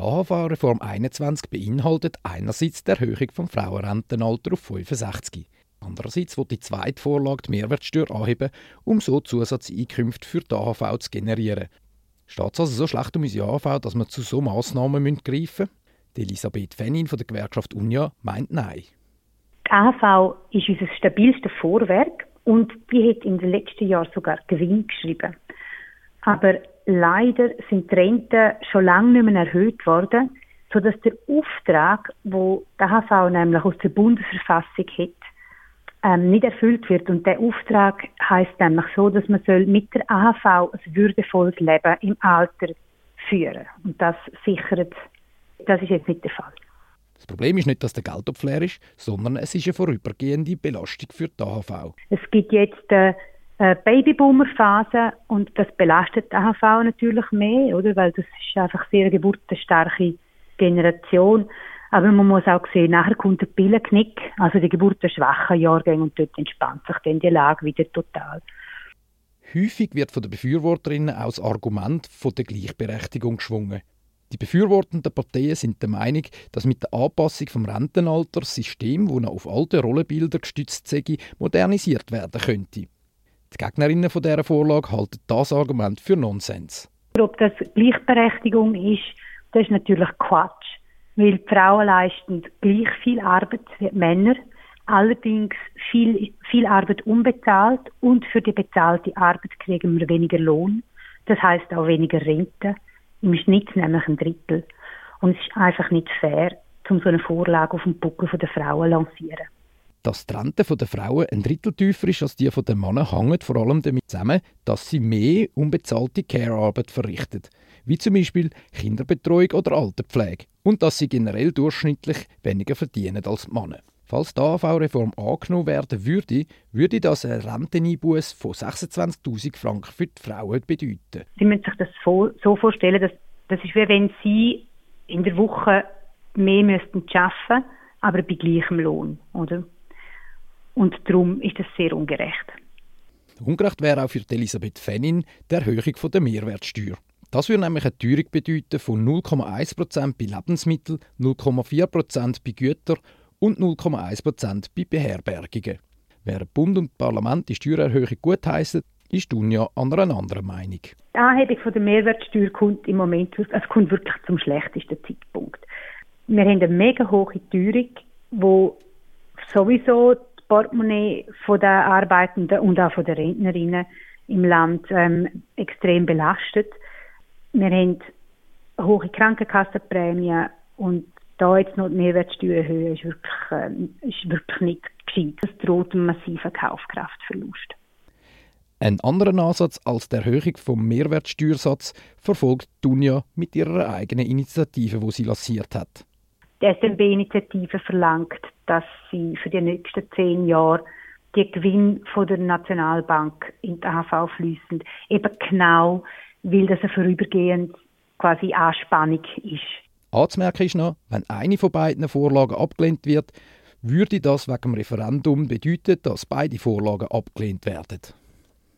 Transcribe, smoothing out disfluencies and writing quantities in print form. Die AHV-Reform 21 beinhaltet einerseits die Erhöhung vom Frauenrentenalter auf 65. Andererseits wird die zweite Vorlage die Mehrwertsteuer anheben, um so Zusatzeinkünfte für die AHV zu generieren. Steht es also so schlecht um unsere AHV, dass wir zu so Massnahmen greifen müssen? Die Elisabeth Fennin von der Gewerkschaft UNIA meint nein. Die AHV ist unser stabilstes Vorwerk und die hat in den letzten Jahren sogar Gewinn geschrieben. Aber leider sind die Renten schon lange nicht mehr erhöht worden, sodass der Auftrag, den die AHV nämlich aus der Bundesverfassung hat, nicht erfüllt wird. Und der Auftrag heisst nämlich so, dass man mit der AHV ein würdevolles Leben im Alter führen soll. Und das sichert, das ist jetzt nicht der Fall. Das Problem ist nicht, dass der Geldtopf leer ist, sondern es ist eine vorübergehende Belastung für die AHV. Es gibt jetzt eine Babyboomer-Phase und das belastet die AHV natürlich mehr, oder? Weil das ist einfach eine sehr geburtenstarke Generation. Aber man muss auch sehen, nachher kommt der Pillenknick, also die geburtenschwachen Jahrgänge, und dort entspannt sich dann die Lage wieder total. Häufig wird von den Befürworterinnen auch das Argument von der Gleichberechtigung geschwungen. Die befürwortenden Parteien sind der Meinung, dass mit der Anpassung vom Rentenalter das System, das auf alte Rollenbilder gestützt sei, modernisiert werden könnte. Die Gegnerinnen von dieser Vorlage halten das Argument für Nonsens. Ob das Gleichberechtigung ist, das ist natürlich Quatsch. Weil Frauen leisten gleich viel Arbeit wie Männer, allerdings viel Arbeit unbezahlt, und für die bezahlte Arbeit kriegen wir weniger Lohn, das heisst auch weniger Rente, im Schnitt nämlich ein Drittel. Und es ist einfach nicht fair, um so eine Vorlage auf den Buckel der Frauen zu lancieren. Dass die Rente der Frauen ein Drittel tiefer ist als die der Männer, hängt vor allem damit zusammen, dass sie mehr unbezahlte Care-Arbeit verrichten, wie zum Beispiel Kinderbetreuung oder Alterpflege, und dass sie generell durchschnittlich weniger verdienen als die Männer. Falls die AHV-Reform angenommen werden würde, würde das eine Renteneinbuße von 26'000 Franken für die Frauen bedeuten. Sie müssen sich das so vorstellen, dass das ist, wie wenn sie in der Woche mehr müssten arbeiten, aber bei gleichem Lohn, oder? Und darum ist das sehr ungerecht. Ungerecht wäre auch für Elisabeth Fennin die Erhöhung der Mehrwertsteuer. Das würde nämlich eine Teuerung bedeuten von 0,1% bei Lebensmitteln, 0,4% bei Gütern und 0,1% bei Beherbergungen. Während Bund und Parlament die Steuererhöhung gutheissen, ist die UNIA an einer anderen Meinung. Die Anhebung der Mehrwertsteuer kommt im Moment, es kommt wirklich zum schlechtesten Zeitpunkt. Wir haben eine mega hohe Teuerung, wo sowieso das Portemonnaie der Arbeitenden und auch der Rentnerinnen im Land extrem belastet. Wir haben hohe Krankenkassenprämien, und da jetzt noch die Mehrwertsteuerhöhe ist wirklich nicht gescheit. Das droht einem massiven Kaufkraftverlust. Einen anderen Ansatz als die Erhöhung des Mehrwertsteuersatzes verfolgt die UNIA mit ihrer eigenen Initiative, die sie lanciert hat. Die SMB-Initiative verlangt, dass sie für die nächsten 10 Jahre die Gewinne der Nationalbank in die AHV fließen, eben genau, weil das eine vorübergehend quasi Anspannung ist. Anzumerken ist noch, wenn eine von beiden Vorlagen abgelehnt wird, würde das wegen dem Referendum bedeuten, dass beide Vorlagen abgelehnt werden.